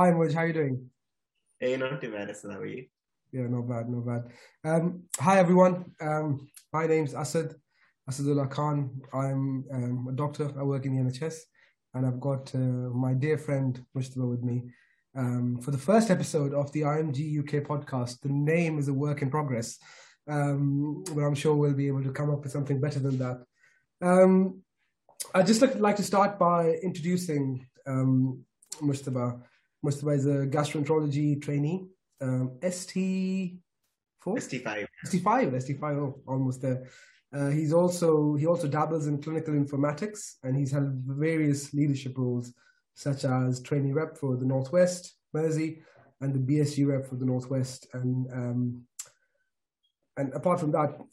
Hi, Moj, how are you doing? Hey, not too bad, Asad, how are you? Yeah, not bad, not bad. Hi, everyone. My name's Asad, Asadullah Khan. I'm a doctor. I work in the NHS. And I've got my dear friend, Mustafa, with me. For the first episode of the IMG UK podcast, the name is a work in progress. But I'm sure we'll be able to come up with something better than that. I'd just like to start by introducing Mustafa. Mustafa is a gastroenterology trainee, ST4? ST5. ST5, oh, almost there. He also dabbles in clinical informatics, and he's held various leadership roles, such as trainee rep for the Northwest Mersey and the BSU rep for the Northwest. And apart from that,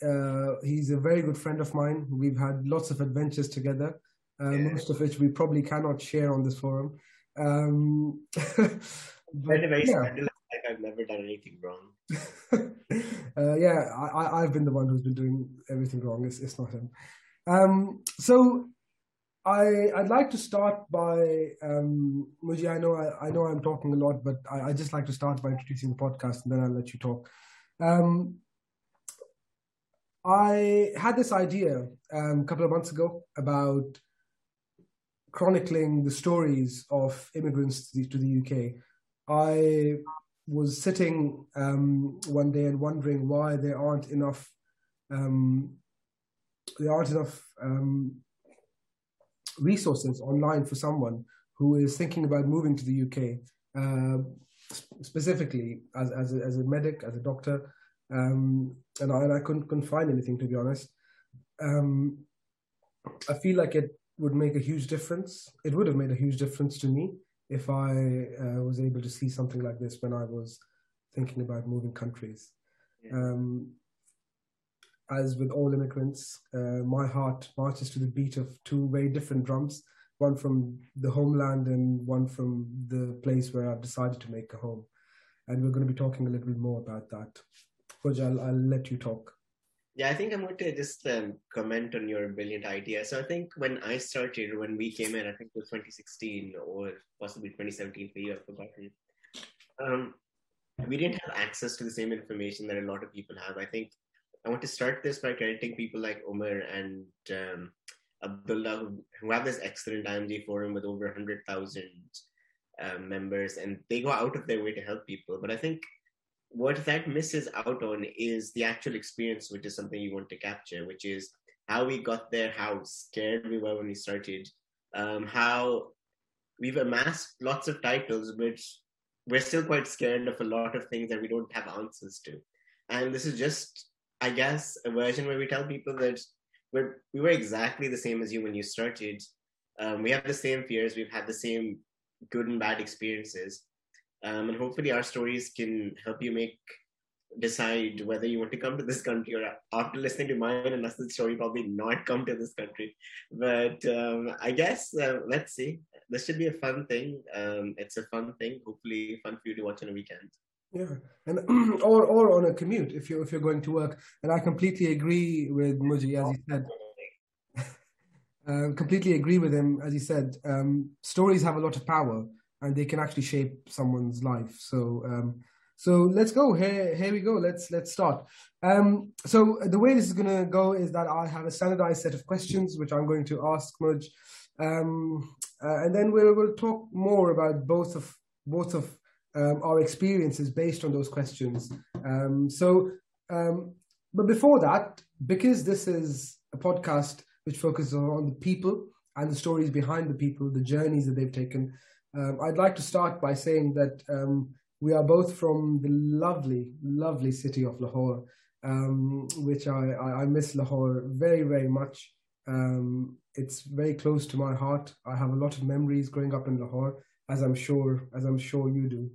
he's a very good friend of mine. We've had lots of adventures together, most of which we probably cannot share on this forum. Very scandalous, like I've never done anything wrong. I've been the one who's been doing everything wrong. It's not him. So I'd like to start by, Muji, I know I'm talking a lot, but I just like to start by introducing the podcast, and then I'll let you talk. I had this idea a couple of months ago about chronicling the stories of immigrants to the UK. I was sitting one day and wondering why there aren't enough resources online for someone who is thinking about moving to the UK, specifically as a medic, as a doctor. And I couldn't find anything, to be honest. I feel like it would make a huge difference. It would have made a huge difference to me if I was able to see something like this when I was thinking about moving countries. Yeah. As with all immigrants, my heart marches to the beat of two very different drums, one from the homeland and one from the place where I've decided to make a home. And we're going to be talking a little bit more about that. Fuj, I'll let you talk. Yeah, I think I'm going to just comment on your brilliant idea. So I think when we came in, I think it was 2016 or possibly 2017 for you, I've forgotten. We didn't have access to the same information that a lot of people have. I think I want to start this by crediting people like Omar and Abdullah, who have this excellent IMG forum with over 100,000 members, and they go out of their way to help people. But I think what that misses out on is the actual experience, which is something you want to capture, which is how we got there, how scared we were when we started, how we've amassed lots of titles, but we're still quite scared of a lot of things that we don't have answers to. And this is just, I guess, a version where we tell people that we were exactly the same as you when you started. We have the same fears. We've had the same good and bad experiences. And hopefully our stories can help you decide whether you want to come to this country, or after listening to mine and Asad's story, probably not come to this country. But I guess, let's see. This should be a fun thing. It's a fun thing. Hopefully fun for you to watch on a weekend. Yeah, and or on a commute if you're going to work. And I completely agree with Muji, as he said. Completely agree with him, as he said. Stories have a lot of power, and they can actually shape someone's life. So let's go. Here we go. Let's start. So the way this is going to go is that I have a standardized set of questions, which I'm going to ask Moj. And then we'll talk more about both of our experiences based on those questions. But before that, because this is a podcast which focuses on the people and the stories behind the people, the journeys that they've taken, I'd like to start by saying that we are both from the lovely, lovely city of Lahore, which I miss Lahore very, very much. It's very close to my heart. I have a lot of memories growing up in Lahore, as I'm sure you do.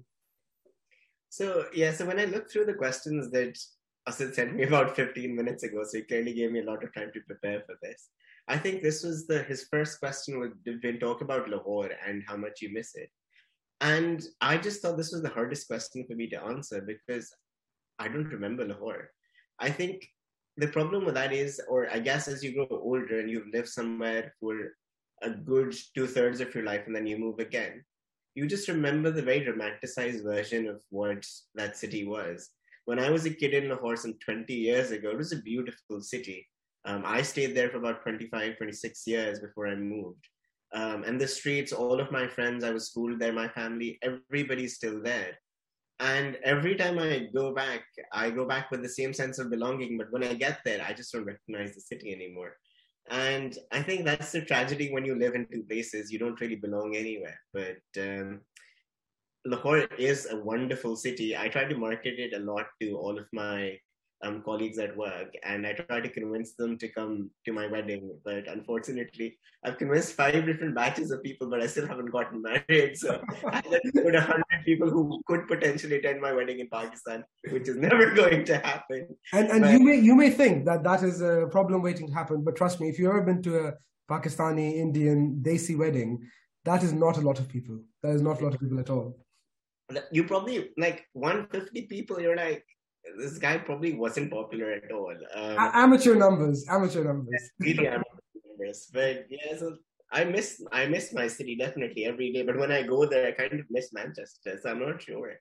So when I looked through the questions that Asad sent me about 15 minutes ago, so he clearly gave me a lot of time to prepare for this. I think this was his first question when talk about Lahore and how much you miss it. And I just thought this was the hardest question for me to answer because I don't remember Lahore. I think the problem with that is, or I guess as you grow older and you've lived somewhere for a good 2/3 of your life and then you move again, you just remember the very romanticized version of what that city was. When I was a kid in Lahore some 20 years ago, it was a beautiful city. I stayed there for about 25, 26 years before I moved. And the streets, all of my friends, I was schooled there, my family, everybody's still there. And every time I go back with the same sense of belonging. But when I get there, I just don't recognize the city anymore. And I think that's the tragedy when you live in two places. You don't really belong anywhere. But Lahore is a wonderful city. I try to market it a lot to all of my colleagues at work, and I try to convince them to come to my wedding. But unfortunately, I've convinced 5 different batches of people, but I still haven't gotten married. So I let put 100 people who could potentially attend my wedding in Pakistan, which is never going to happen. And you may think that that is a problem waiting to happen, but trust me, if you've ever been to a Pakistani, Indian, Desi wedding, that is not a lot of people. That is not a lot of people at all. You probably, like 150 people, you're like, this guy probably wasn't popular at all. Amateur numbers. Really amateur numbers. But yeah, so I miss my city definitely every day. But when I go there, I kind of miss Manchester. So I'm not sure.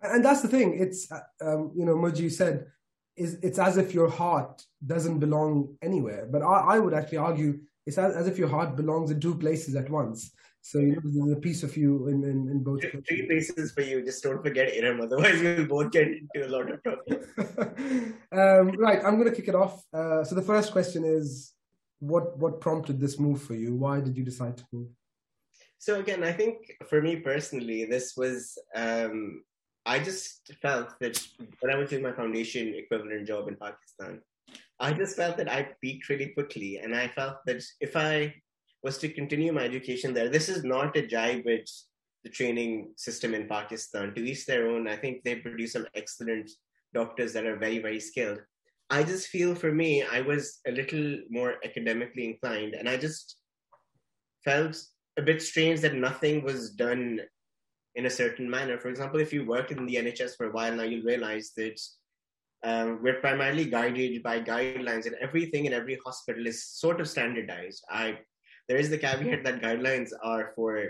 And that's the thing. It's, you know, Muji said, it's as if your heart doesn't belong anywhere. But I would actually argue it's as if your heart belongs in 2 places at once. So you know, there's a piece of you in both. 3 places for you. Just don't forget Iram. Otherwise, we'll both get into a lot of trouble. Right. I'm going to kick it off. So the first question is, what prompted this move for you? Why did you decide to move? So again, I think for me personally, this was, I just felt that when I was doing my foundation equivalent job in Pakistan, I just felt that I peaked really quickly. And I felt that if I was to continue my education there. This is not a jibe with the training system in Pakistan. To each their own. I think they produce some excellent doctors that are very, very skilled. I just feel for me, I was a little more academically inclined, and I just felt a bit strange that nothing was done in a certain manner. For example, if you work in the NHS for a while now, you'll realize that we're primarily guided by guidelines, and everything in every hospital is sort of standardized. There is the caveat that guidelines are for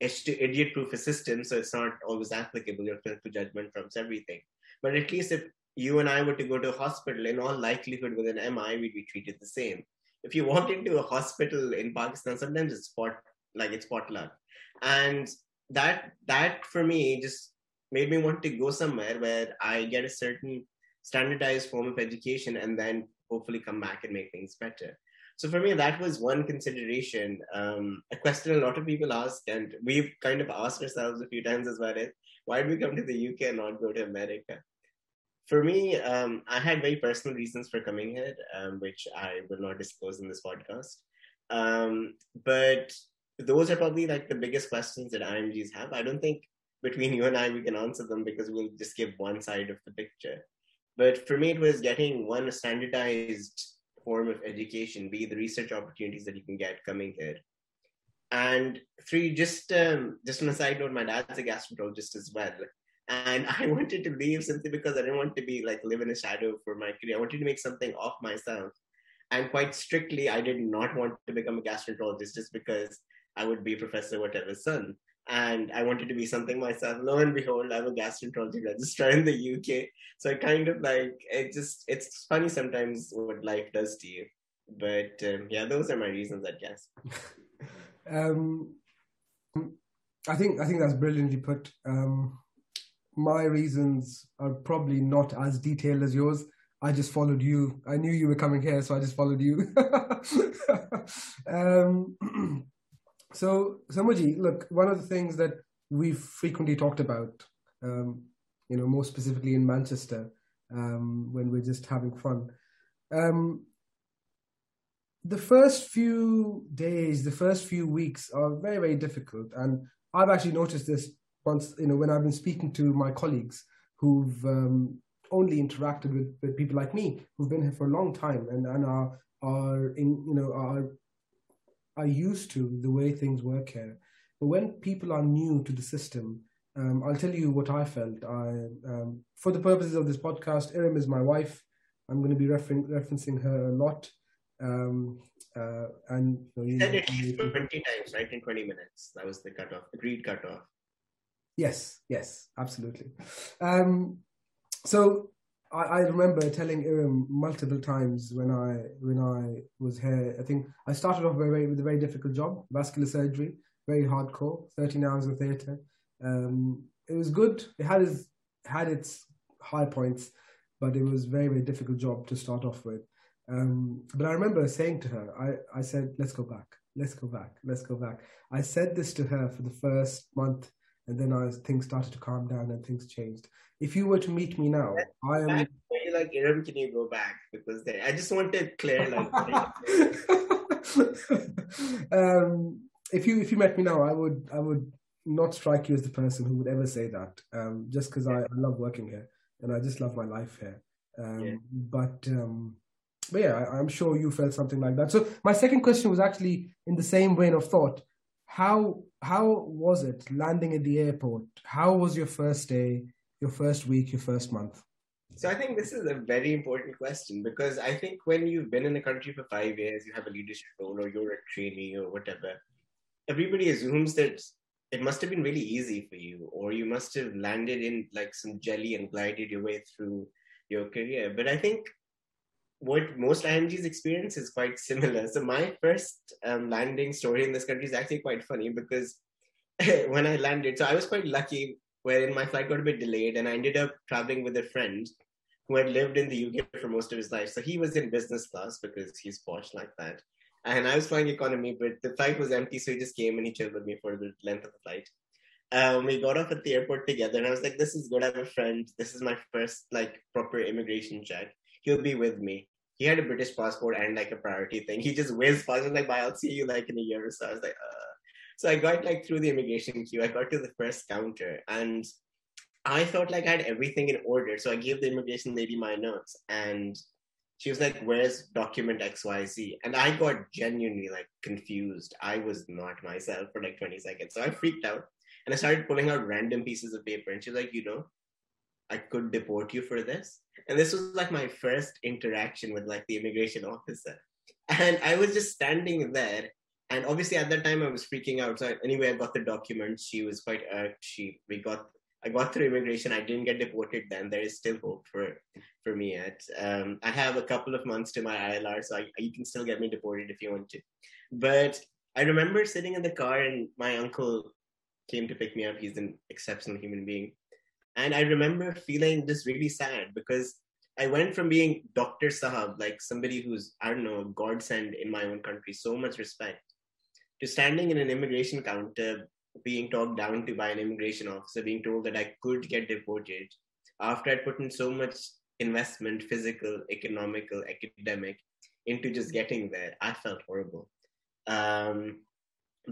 idiot-proof a system, so it's not always applicable. Your clinical judgment trumps everything. But at least if you and I were to go to a hospital, in all likelihood with an MI, we'd be treated the same. If you walk into a hospital in Pakistan, sometimes it's potluck. And that for me just made me want to go somewhere where I get a certain standardized form of education and then hopefully come back and make things better. So for me, that was one consideration. A question a lot of people ask, and we've kind of asked ourselves a few times as well, is why did we come to the UK and not go to America? For me, I had very personal reasons for coming here, which I will not disclose in this podcast. But those are probably like the biggest questions that IMGs have. I don't think between you and I, we can answer them because we'll just give one side of the picture. But for me, it was getting one standardized form of education, be the research opportunities that you can get coming here. And 3, just on a side note, my dad's a gastroenterologist as well. And I wanted to leave simply because I didn't want to be like live in a shadow for my career. I wanted to make something of myself. And quite strictly, I did not want to become a gastroenterologist just because I would be Professor Whatever's son. And I wanted to be something myself. Lo and behold, I'm a gastroenterology registrar in the UK. So I kind of like, it's funny sometimes what life does to you. But yeah, those are my reasons, I guess. I think that's brilliantly put. My reasons are probably not as detailed as yours. I just followed you. I knew you were coming here, so I just followed you. So Muji, look, one of the things that we've frequently talked about, you know, more specifically in Manchester, when we're just having fun, the first few days, the first few weeks are very, very difficult. And I've actually noticed this once, you know, when I've been speaking to my colleagues who've only interacted with people like me, who've been here for a long time and are used to the way things work here. But when people are new to the system, I'll tell you what I felt. I for the purposes of this podcast, Iram is my wife. I'm going to be referencing her a lot. And so you said at least 20 times, right? In 20 minutes. That was the cutoff, agreed cutoff. Yes, yes, absolutely. So I remember telling Iram multiple times when I was here. I think I started off with a very difficult job, vascular surgery, very hardcore, 13 hours of theatre. It was good. It had its high points, but it was a very, very difficult job to start off with. But I remember saying to her, I said, let's go back, let's go back, let's go back. I said this to her for the first month, and then things started to calm down and things changed. If you were to meet me now, I am... You're like, Iram, can you go back? Because I just want to clear, like... if you met me now, I would not strike you as the person who would ever say that, just because I love working here, and I just love my life here. But yeah, I'm sure you felt something like that. So my second question was actually in the same vein of thought. How was it landing at the airport? How was your first day, your first week, your first month? So I think this is a very important question, because I think when you've been in a country for 5 years, you have a leadership role or you're a trainee or whatever, everybody assumes that it must have been really easy for you, or you must have landed in like some jelly and glided your way through your career. But I think what most IMGs experience is quite similar. So my first landing story in this country is actually quite funny, because when I landed, so I was quite lucky wherein my flight got a bit delayed, and I ended up traveling with a friend who had lived in the UK for most of his life. So he was in business class because he's posh like that. And I was flying economy, but the flight was empty. So he just came and he chilled with me for the length of the flight. We got off at the airport together, and I was like, this is good. I have a friend. This is my first like proper immigration check. He'll be with me. He had a British passport and like a priority thing. He just whizzed past. I was like, bye, I'll see you like in a year or so. I was like, So I got like through the immigration queue. I got to the first counter, and I felt like I had everything in order. So I gave the immigration lady my notes, and she was like, where's document XYZ? And I got genuinely like confused. I was not myself for like 20 seconds. So I freaked out and I started pulling out random pieces of paper. And she was like, you know, I could deport you for this. And this was like my first interaction with like the immigration officer. And I was just standing there. And obviously at that time I was freaking out. So anyway, I got the documents. She was quite irked. I got through immigration. I didn't get deported then. There is still hope for me yet. I have a couple of months to my ILR, so you can still get me deported if you want to. But I remember sitting in the car, and my uncle came to pick me up. He's an exceptional human being. And I remember feeling just really sad, because I went from being Dr. Sahab, like somebody who's, I don't know, a godsend in my own country, so much respect, to standing in an immigration counter, being talked down to by an immigration officer, being told that I could get deported after I'd put in so much investment, physical, economical, academic, into just getting there. I felt horrible. That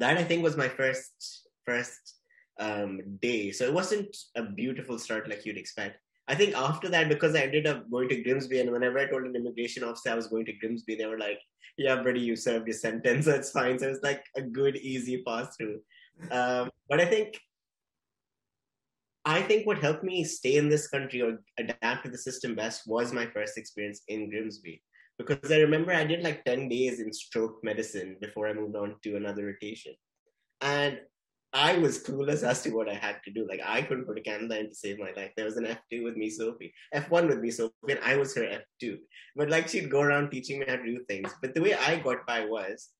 I think was my first day. So it wasn't a beautiful start like you'd expect. I think after that, because I ended up going to Grimsby, and whenever I told an immigration officer I was going to Grimsby, they were like, yeah, buddy, you served your sentence, so it's fine. So it's like a good, easy pass through. But I think what helped me stay in this country or adapt to the system best was my first experience in Grimsby, because I remember I did like 10 days in stroke medicine before I moved on to another rotation, and I was clueless as to what I had to do. Like, I couldn't put a candle in to save my life. There was an F1 with me, Sophie, and I was her F2, but like she'd go around teaching me how to do things. But the way I got by was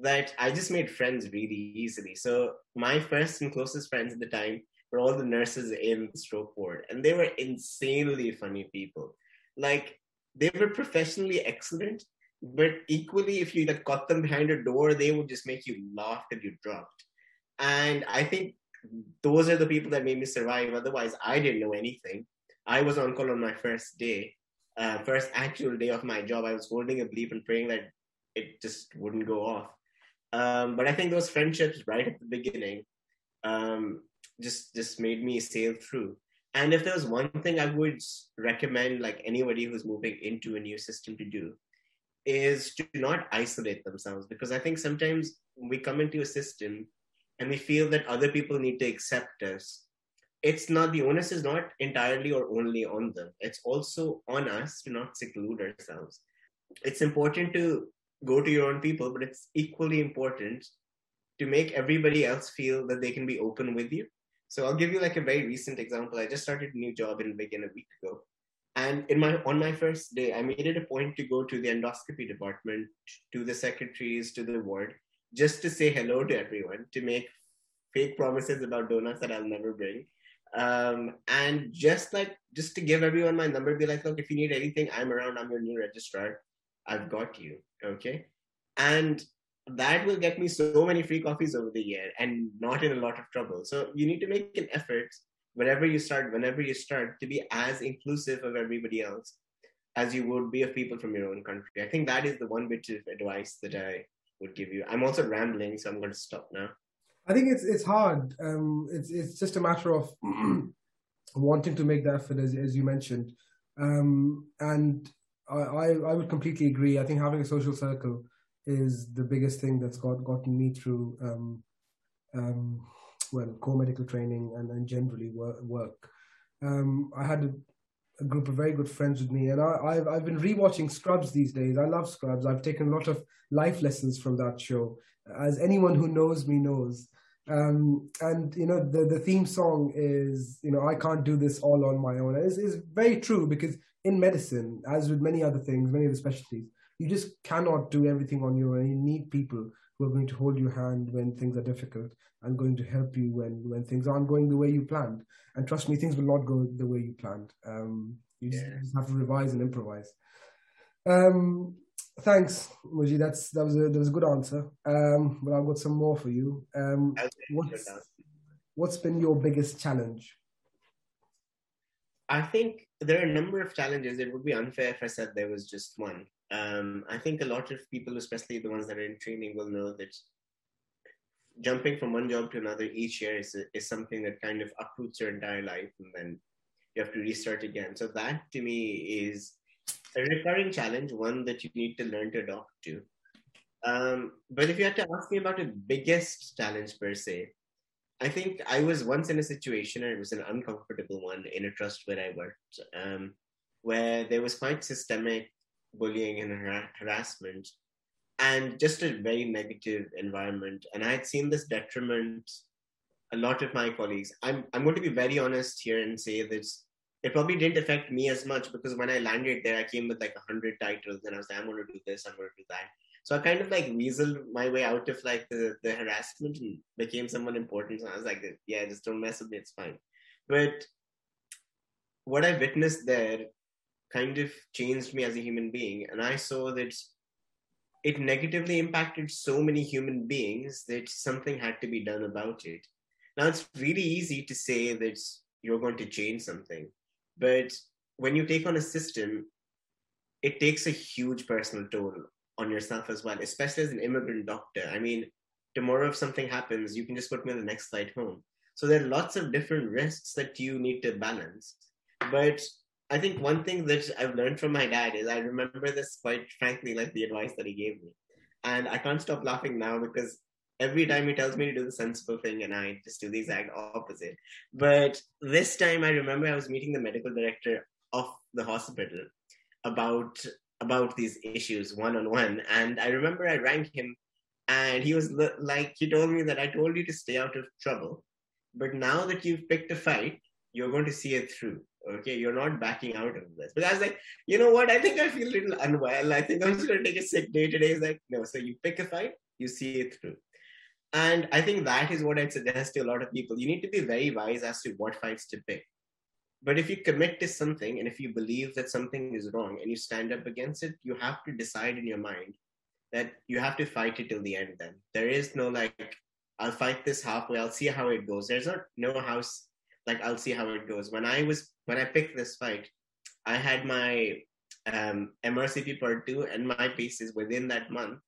that I just made friends really easily. So my first and closest friends at the time were all the nurses in the stroke ward, and they were insanely funny people. Like, they were professionally excellent, but equally, if you like caught them behind a door, they would just make you laugh till you dropped. And I think those are the people that made me survive. Otherwise, I didn't know anything. I was on call on my first day, first actual day of my job. I was holding a bleep and praying that it just wouldn't go off. But I think those friendships right at the beginning just made me sail through. And if there's one thing I would recommend like anybody who's moving into a new system to do, is to not isolate themselves, because I think sometimes we come into a system and we feel that other people need to accept us. It's not, the onus is not entirely or only on them. It's also on us to not seclude ourselves. It's important to go to your own people, but it's equally important to make everybody else feel that they can be open with you. So I'll give you like a very recent example. I just started a new job in Wigan a week ago. And on my first day, I made it a point to go to the endoscopy department, to the secretaries, to the ward, just to say hello to everyone, to make fake promises about donuts that I'll never bring. And just to give everyone my number, be like, look, if you need anything, I'm around, I'm your new registrar. I've got you, okay? And that will get me so many free coffees over the year and not in a lot of trouble. So you need to make an effort whenever you start, to be as inclusive of everybody else as you would be of people from your own country. I think that is the one bit of advice that I would give you. I'm also rambling, so I'm going to stop now. I think it's hard. It's just a matter of wanting to make the effort, as you mentioned. And I would completely agree. I think having a social circle is the biggest thing that's gotten me through core medical training and generally work. I had a group of very good friends with me, and I've been rewatching Scrubs these days. I love Scrubs. I've taken a lot of life lessons from that show, as anyone who knows me knows. And you know, the theme song is, you know, I can't do this all on my own. It's very true, because in medicine, as with many other things, many of the specialties, you just cannot do everything on your own. You need people who are going to hold your hand when things are difficult and going to help you when things aren't going the way you planned. And trust me, things will not go the way you planned. You just have to revise and improvise. Thanks, Muji. That was a good answer. But I've got some more for you. What's been your biggest challenge? I think there are a number of challenges. It would be unfair if I said there was just one. I think a lot of people, especially the ones that are in training, will know that jumping from one job to another each year is something that kind of uproots your entire life, and then you have to restart again. So that, to me, is a recurring challenge, one that you need to learn to adopt to. But if you had to ask me about the biggest challenge per se, I think I was once in a situation, and it was an uncomfortable one, in a trust where I worked, where there was quite systemic bullying and harassment, and just a very negative environment. And I had seen this detriment a lot of my colleagues. I'm going to be very honest here and say that it probably didn't affect me as much, because when I landed there, I came with like 100 titles, and I was like, I'm going to do this, I'm going to do that. So I kind of like weaseled my way out of like the harassment and became someone important. So I was like, yeah, just don't mess with me, it's fine. But what I witnessed there kind of changed me as a human being. And I saw that it negatively impacted so many human beings that something had to be done about it. Now, it's really easy to say that you're going to change something, but when you take on a system, it takes a huge personal toll on yourself as well, especially as an immigrant doctor. I mean, tomorrow if something happens, you can just put me on the next flight home. So there are lots of different risks that you need to balance. But I think one thing that I've learned from my dad is I remember this quite frankly, like the advice that he gave me. And I can't stop laughing now, because every time he tells me to do the sensible thing and I just do the exact opposite. But this time I remember I was meeting the medical director of the hospital about these issues one-on-one. And I remember I rang him, and he was like, he told me that I told you to stay out of trouble, but now that you've picked a fight, you're going to see it through. Okay, you're not backing out of this. But I was like, you know what? I think I feel a little unwell. I think I'm just going to take a sick day today. He's like, no, so you pick a fight, you see it through. And I think that is what I'd suggest to a lot of people. You need to be very wise as to what fights to pick. But if you commit to something, and if you believe that something is wrong and you stand up against it, you have to decide in your mind that you have to fight it till the end then. There is no like, I'll fight this halfway, I'll see how it goes. There's no house. Like, I'll see how it goes. When I picked this fight, I had my MRCP Part 2 and my pieces within that month.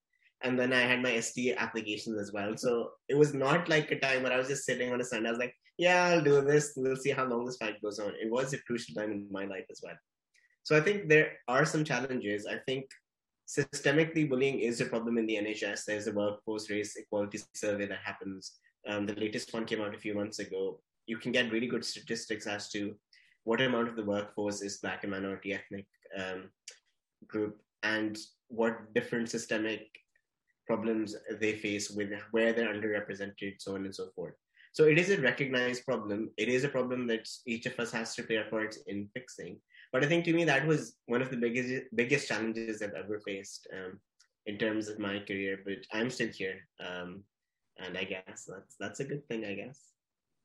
And then I had my STA applications as well. So it was not like a time where I was just sitting on a Sunday. I was like, yeah, I'll do this. We'll see how long this fight goes on. It was a crucial time in my life as well. So I think there are some challenges. I think systemically bullying is a problem in the NHS. There's a workforce race equality survey that happens. The latest one came out a few months ago. You can get really good statistics as to what amount of the workforce is Black and minority ethnic group. And what different systemic problems they face with where they're underrepresented, so on and so forth. So it is a recognized problem. It is a problem that each of us has to play efforts in fixing. But I think to me, that was one of the biggest challenges that I've ever faced in terms of my career, but I'm still here. And I guess that's a good thing, I guess.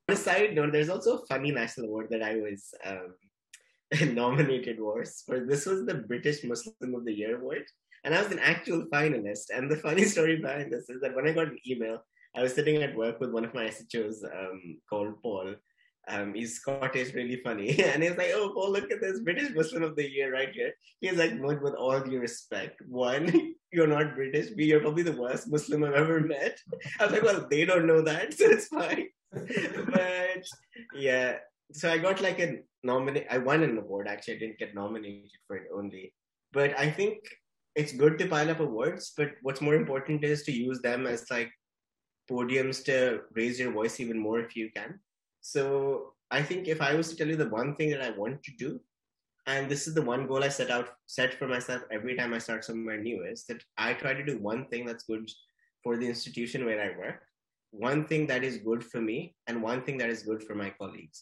On a side note, there's also a funny national award that I was nominated for. This was the British Muslim of the Year Award. And I was an actual finalist. And the funny story behind this is that when I got an email, I was sitting at work with one of my SHOs called Paul. He's Scottish, really funny. And he's like, oh, Paul, look at this British Muslim of the Year right here. He's like, Mud, with all due respect, one, you're not British. B, you're probably the worst Muslim I've ever met. I was like, well, they don't know that, so it's fine. But yeah, so I got like a nomination. I won an award, actually. I didn't get nominated for it only. But I think it's good to pile up awards. But what's more important is to use them as like podiums to raise your voice even more if you can. So I think if I was to tell you the one thing that I want to do, and this is the one goal I set for myself every time I start somewhere new, is that I try to do one thing that's good for the institution where I work, one thing that is good for me, and one thing that is good for my colleagues.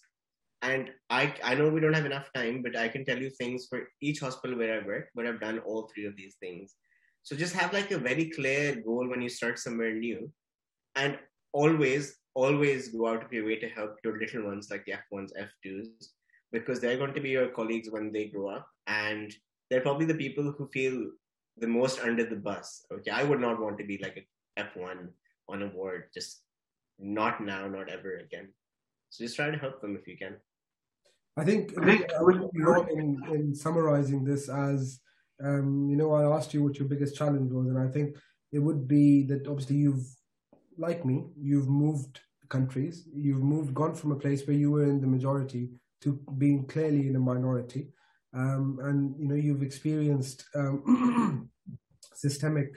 And I know we don't have enough time, but I can tell you things for each hospital where I work, but I've done all three of these things. So just have like a very clear goal when you start somewhere new, and always go out of your way to help your little ones, like the F1s, F2s, because they're going to be your colleagues when they grow up. And they're probably the people who feel the most under the bus. Okay, I would not want to be like an F1 on a ward, just not now, not ever again. So just try to help them if you can. I think I would go in summarizing this as, I asked you what your biggest challenge was. And I think it would be that obviously you've moved countries, gone from a place where you were in the majority to being clearly in a minority. And, you've experienced systemic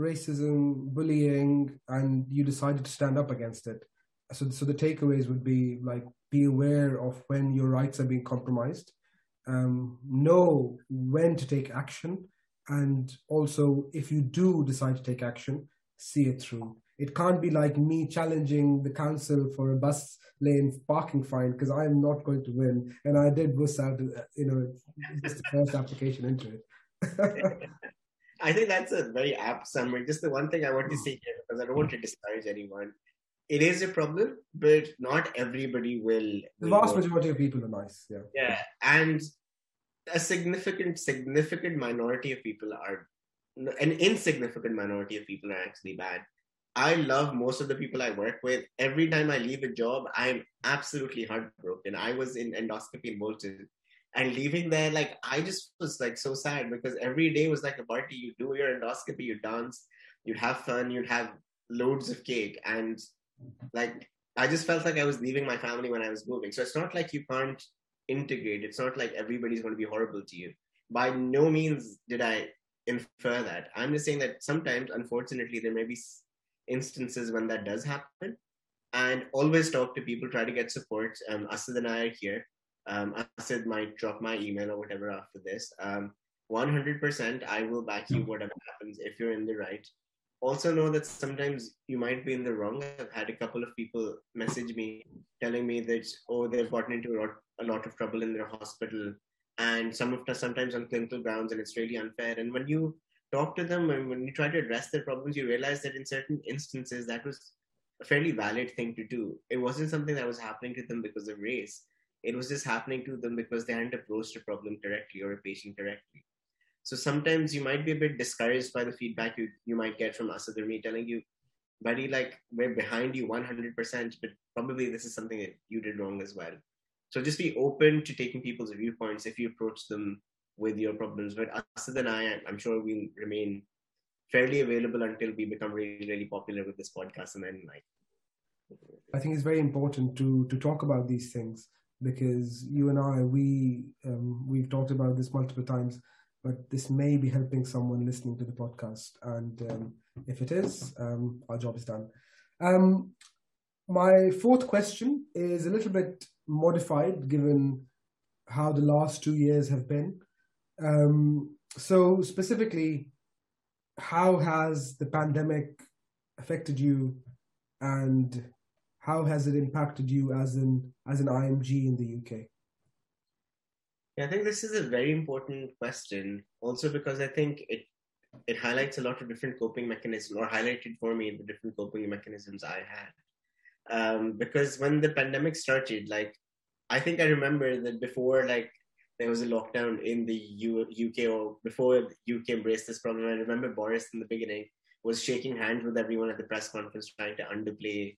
racism, bullying, and you decided to stand up against it. So the takeaways would be like, be aware of when your rights are being compromised, know when to take action. And also, if you do decide to take action, see it through. It can't be like me challenging the council for a bus lane parking fine because I'm not going to win. And I did bust out, just the first application into it. I think that's a very apt summary. Just the one thing I want to say here, because I don't want to discourage anyone. It is a problem, but not everybody will. The vast majority of people are nice. Yeah. Yeah. And a significant minority of people are an insignificant minority of people are actually bad. I love most of the people I work with. Every time I leave a job, I'm absolutely heartbroken. I was in endoscopy in Bolton, and leaving there, like, I just was like so sad because every day was like a party. You do your endoscopy, you dance, you have fun, you have loads of cake. And like, I just felt like I was leaving my family when I was moving. So it's not like you can't integrate. It's not like everybody's going to be horrible to you. By no means did I infer that. I'm just saying that sometimes, unfortunately, there may be instances when that does happen. And always talk to people, try to get support. Asad and I are here. Asad might drop my email or whatever after this. 100%, I will back you whatever happens if you're in the right. Also know that sometimes you might be in the wrong. I've had a couple of people message me telling me that, oh, they've gotten into a lot of trouble in their hospital. And sometimes on clinical grounds, and it's really unfair. And when you talk to them and when you try to address their problems, you realize that in certain instances, that was a fairly valid thing to do. It wasn't something that was happening to them because of race. It was just happening to them because they hadn't approached a problem correctly or a patient correctly. So sometimes you might be a bit discouraged by the feedback you might get from Asad or me telling you, buddy, like, we're behind you 100%, but probably this is something that you did wrong as well. So just be open to taking people's viewpoints if you approach them with your problems. But Asad and I, I'm sure we'll remain fairly available until we become really, really popular with this podcast. And then, like, I think it's very important to talk about these things because you and I, we've talked about this multiple times, but this may be helping someone listening to the podcast. And if it is, our job is done. My fourth question is a little bit modified given how the last 2 years have been. So specifically, how has the pandemic affected you, and how has it impacted you as an IMG in the UK? Yeah, I think this is a very important question, also because I think it highlights a lot of different coping mechanisms, or highlighted for me the different coping mechanisms I had. Because when the pandemic started, like, I think I remember that before, like, there was a lockdown in the UK, or before the UK embraced this problem, I remember Boris in the beginning was shaking hands with everyone at the press conference, trying to underplay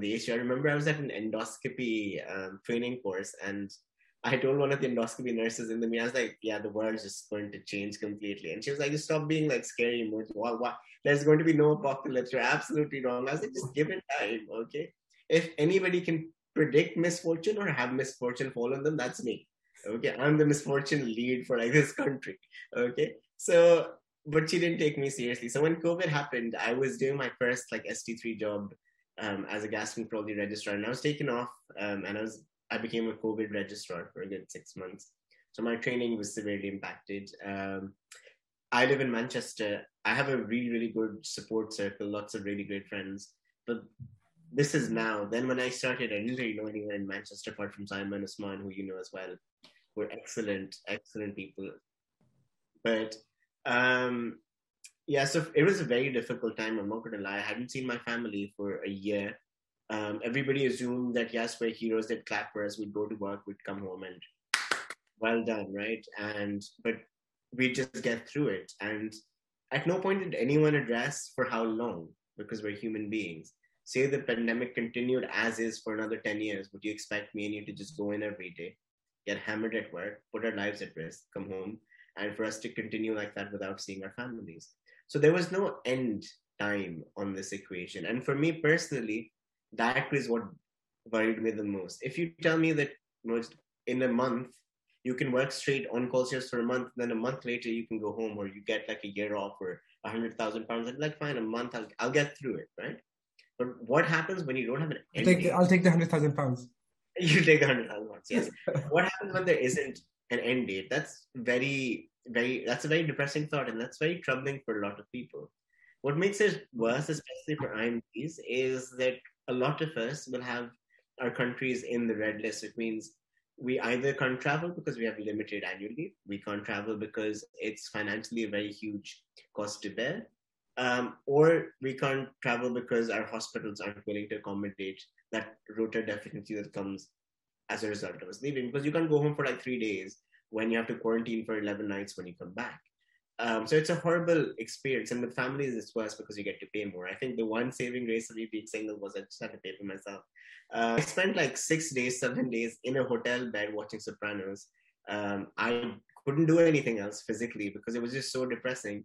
the issue. I remember I was at an endoscopy training course, and I told one of the endoscopy nurses in the meeting, I was like, yeah, the world's just going to change completely. And she was like, just stop being like scary emoji. Why? There's going to be no apocalypse. You're absolutely wrong. I was like, just give it time, okay? If anybody can predict misfortune or have misfortune fall on them, that's me. Okay, I'm the misfortune lead for like this country. Okay, so, but she didn't take me seriously. So when COVID happened, I was doing my first like ST3 job as a gastroenterology registrar, and I was taken off and I became a COVID registrar for a good 6 months. So my training was severely impacted. I live in Manchester. I have a really, really good support circle, lots of really great friends. But this is now. Then when I started, I didn't really know anyone in Manchester apart from Simon Osman, who you know as well. We're excellent, excellent people. But yeah, so it was a very difficult time. I'm not going to lie. I hadn't seen my family for a year. Everybody assumed that, yes, we're heroes that clap for us, we'd go to work, we'd come home and well done, right? But we just get through it. And at no point did anyone address for how long, because we're human beings. Say the pandemic continued as is for another 10 years, would you expect me and you to just go in every day, get hammered at work, put our lives at risk, come home, and for us to continue like that without seeing our families? So there was no end time on this equation. And for me personally, that is what worried me the most. If you tell me that in a month, you can work straight on call shifts for a month, then a month later you can go home, or you get like a year off or £100,000, I'm like, fine, a month, I'll get through it, right? But what happens when you don't have an end date? I'll take the £100,000. You take the £100,000, yes. What happens when there isn't an end date? That's very, very, that's a very depressing thought, and that's very troubling for a lot of people. What makes it worse, especially for IMGs, is that a lot of us will have our countries in the red list. It means we either can't travel because we have limited annual leave. We can't travel because it's financially a very huge cost to bear. Or we can't travel because our hospitals aren't willing to accommodate that rota deficiency that comes as a result of us leaving. Because you can't go home for like 3 days when you have to quarantine for 11 nights when you come back. So it's a horrible experience, and with families it's worse because you get to pay more. I think the one saving grace of me being single was I just had to pay for myself. I spent like 6 days, 7 days in a hotel bed watching Sopranos. I couldn't do anything else physically because it was just so depressing.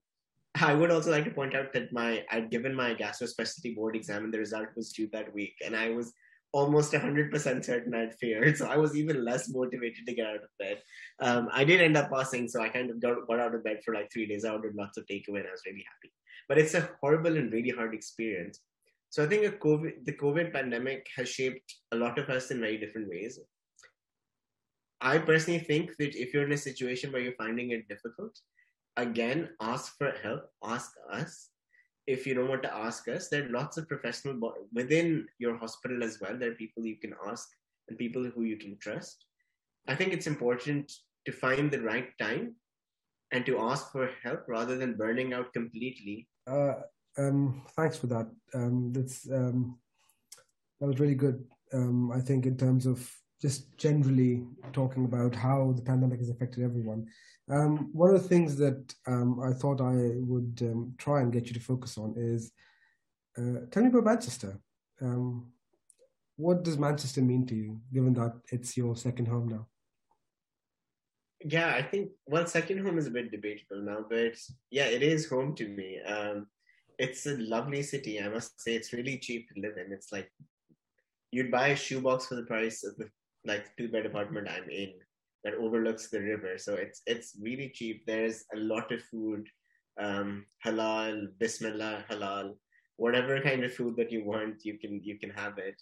I would also like to point out that I'd given my gastro specialty board exam and the result was due that week, and I was almost 100% certain I'd failed, so I was even less motivated to get out of bed. I did end up passing, so I kind of got out of bed for like 3 days. I ordered lots of takeaway and I was really happy. But it's a horrible and really hard experience. So I think the COVID pandemic has shaped a lot of us in very different ways. I personally think that if you're in a situation where you're finding it difficult, again, ask for help, ask us. If you don't want to ask us, there are lots of professionals within your hospital as well. There are people you can ask and people who you can trust. I think it's important to find the right time and to ask for help rather than burning out completely. Thanks for that. That was really good, I think, in terms of just generally talking about how the pandemic has affected everyone. One of the things that I thought I would try and get you to focus on is, tell me about Manchester. What does Manchester mean to you, given that it's your second home now? Yeah, I think, well, second home is a bit debatable now, but yeah, it is home to me. It's a lovely city. I must say it's really cheap to live in. It's like, you'd buy a shoebox for the price of the like two-bed apartment I'm in that overlooks the river. So it's really cheap. There's a lot of food, halal, bismillah, halal, whatever kind of food that you want, you can have it.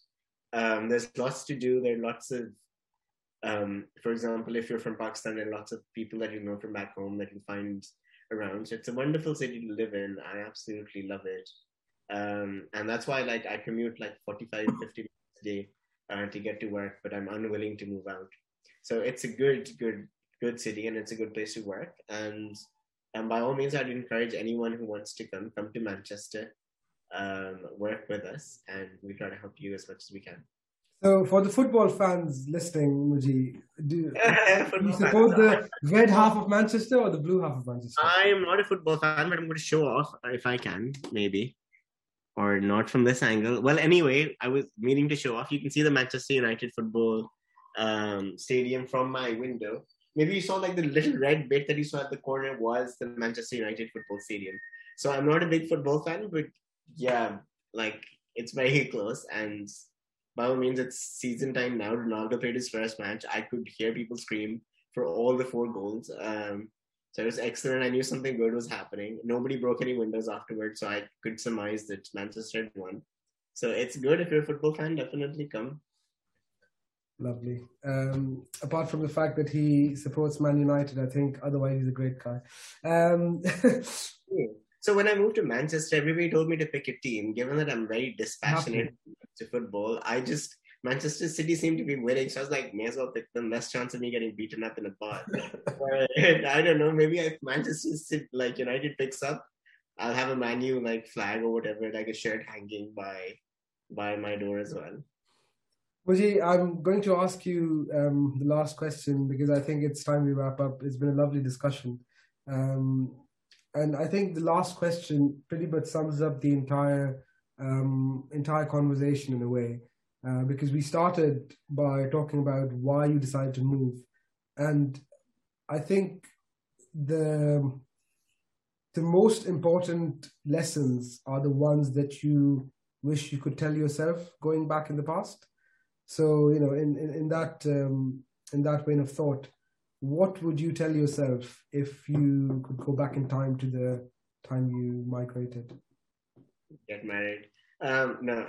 There's lots to do. There are lots of For example, if you're from Pakistan, there are lots of people that you know from back home that you find around. So it's a wonderful city to live in. I absolutely love it. And that's why like I commute like 45, 50 minutes a day to get to work, but I'm unwilling to move out. So it's a good city, and it's a good place to work. And by all means, I'd encourage anyone who wants to come to Manchester, work with us, and we try to help you as much as we can. So for the football fans listening, Muji, do you support the red half of Manchester or the blue half of Manchester? I am not a football fan, but I'm going to show off if I can, maybe. Or not from this angle. Well, anyway, I was meaning to show off. You can see the Manchester United football stadium from my window. Maybe you saw like the little red bit that you saw at the corner was the Manchester United football stadium. So I'm not a big football fan, but yeah, like it's very close. And by all means, it's season time now. Ronaldo played his first match. I could hear people scream for all the 4 goals. So it was excellent. I knew something good was happening. Nobody broke any windows afterwards, so I could surmise that Manchester had won. So it's good. If you're a football fan, definitely come. Lovely. Apart from the fact that he supports Man United, I think otherwise he's a great guy. Yeah. So when I moved to Manchester, everybody told me to pick a team. Given that I'm very dispassionate to football, Manchester City seemed to be winning, so I was like, may as well pick them. Less chance of me getting beaten up in a pod. But I don't know, maybe if Manchester City, like United picks up, I'll have a Man U like flag or whatever, like a shirt hanging by my door as well. Muji, I'm going to ask you the last question because I think it's time we wrap up. It's been a lovely discussion. And I think the last question pretty much sums up the entire conversation in a way. Because we started by talking about why you decided to move. And I think the most important lessons are the ones that you wish you could tell yourself going back in the past. So, you know, in that vein of thought, what would you tell yourself if you could go back in time to the time you migrated? Get married. No,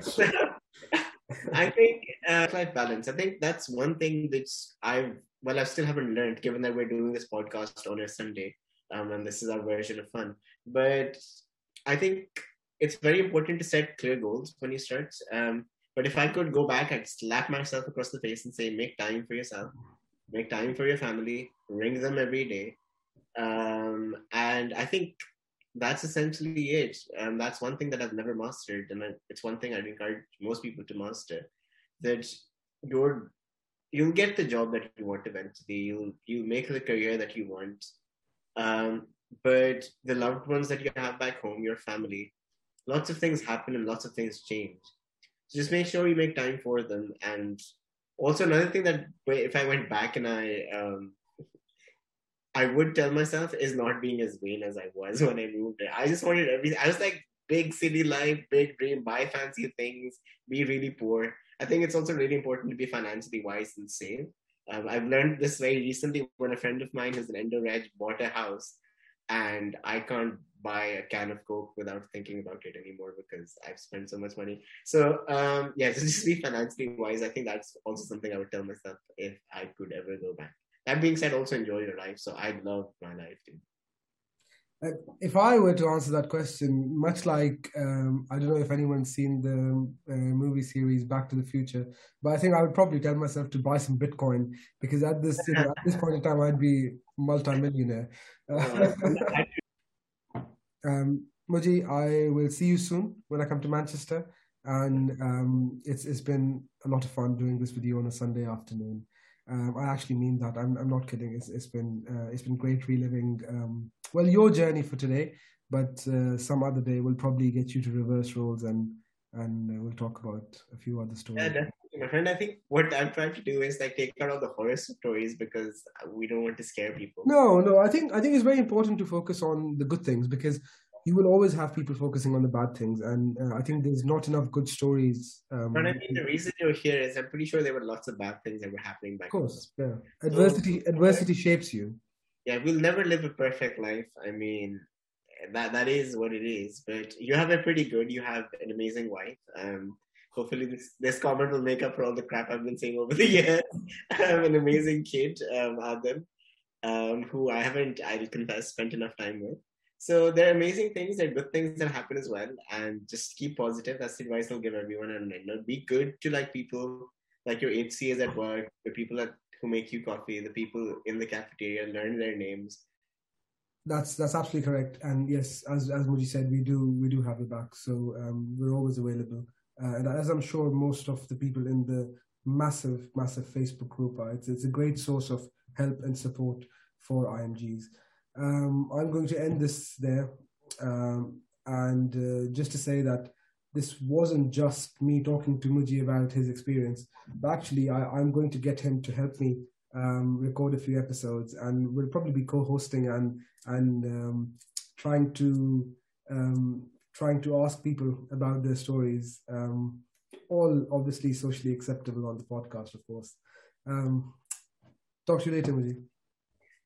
so, I think life balance. I think that's one thing that I still haven't learned, given that we're doing this podcast on a Sunday, and this is our version of fun. But I think it's very important to set clear goals when you start. But if I could go back, I'd slap myself across the face and say, make time for yourself, make time for your family, ring them every day, and I think. That's essentially it. And that's one thing that I've never mastered. And it's one thing I'd encourage most people to master, that you'll get the job that you want eventually. You make the career that you want. But the loved ones that you have back home, your family, lots of things happen and lots of things change. So just make sure you make time for them. And also another thing that if I went back and I would tell myself is not being as vain as I was when I moved there. I just wanted everything. I was like, big city life, big dream, buy fancy things, be really poor. I think it's also really important to be financially wise and save. I've learned this very recently when a friend of mine who's an endo-reg bought a house, and I can't buy a can of Coke without thinking about it anymore because I've spent so much money. So so just be financially wise. I think that's also something I would tell myself if I could ever go back. That being said, also enjoy your life. So I love my life too. If I were to answer that question, much like, I don't know if anyone's seen the movie series Back to the Future, but I think I would probably tell myself to buy some Bitcoin because at this point in time, I'd be multi-millionaire. Muji, I will see you soon when I come to Manchester. And it's been a lot of fun doing this with you on a Sunday afternoon. I actually mean that. I'm not kidding. It's been great reliving. Your journey for today, but some other day we'll probably get you to reverse roles and we'll talk about a few other stories. Yeah, definitely, my friend. I think what I'm trying to do is like take out all the horror stories because we don't want to scare people. No. I think it's very important to focus on the good things because you will always have people focusing on the bad things. And I think there's not enough good stories. But I mean, the reason you're here is I'm pretty sure there were lots of bad things that were happening back then. Of course, yeah. Adversity shapes you. Yeah, we'll never live a perfect life. I mean, that is what it is. But you have it pretty good. You have an amazing wife. hopefully this comment will make up for all the crap I've been saying over the years. I'm an amazing kid, Adam, who I haven't, I will confess, spent enough time with. So there are amazing things, there are good things that happen as well. And just keep positive. That's the advice I'll give everyone. And be good to like people, like your HCAs at work, the people who make you coffee, the people in the cafeteria, learn their names. That's absolutely correct. And yes, as Muji said, we do have your back. So we're always available. And as I'm sure most of the people in the massive, massive Facebook group are, it's a great source of help and support for IMGs. I'm going to end this there. And just to say that this wasn't just me talking to Muji about his experience, but actually I'm going to get him to help me record a few episodes, and we'll probably be co-hosting and trying to ask people about their stories, all obviously socially acceptable on the podcast, of course. Talk to you later, Muji.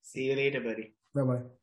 See you later, buddy. Bye-bye.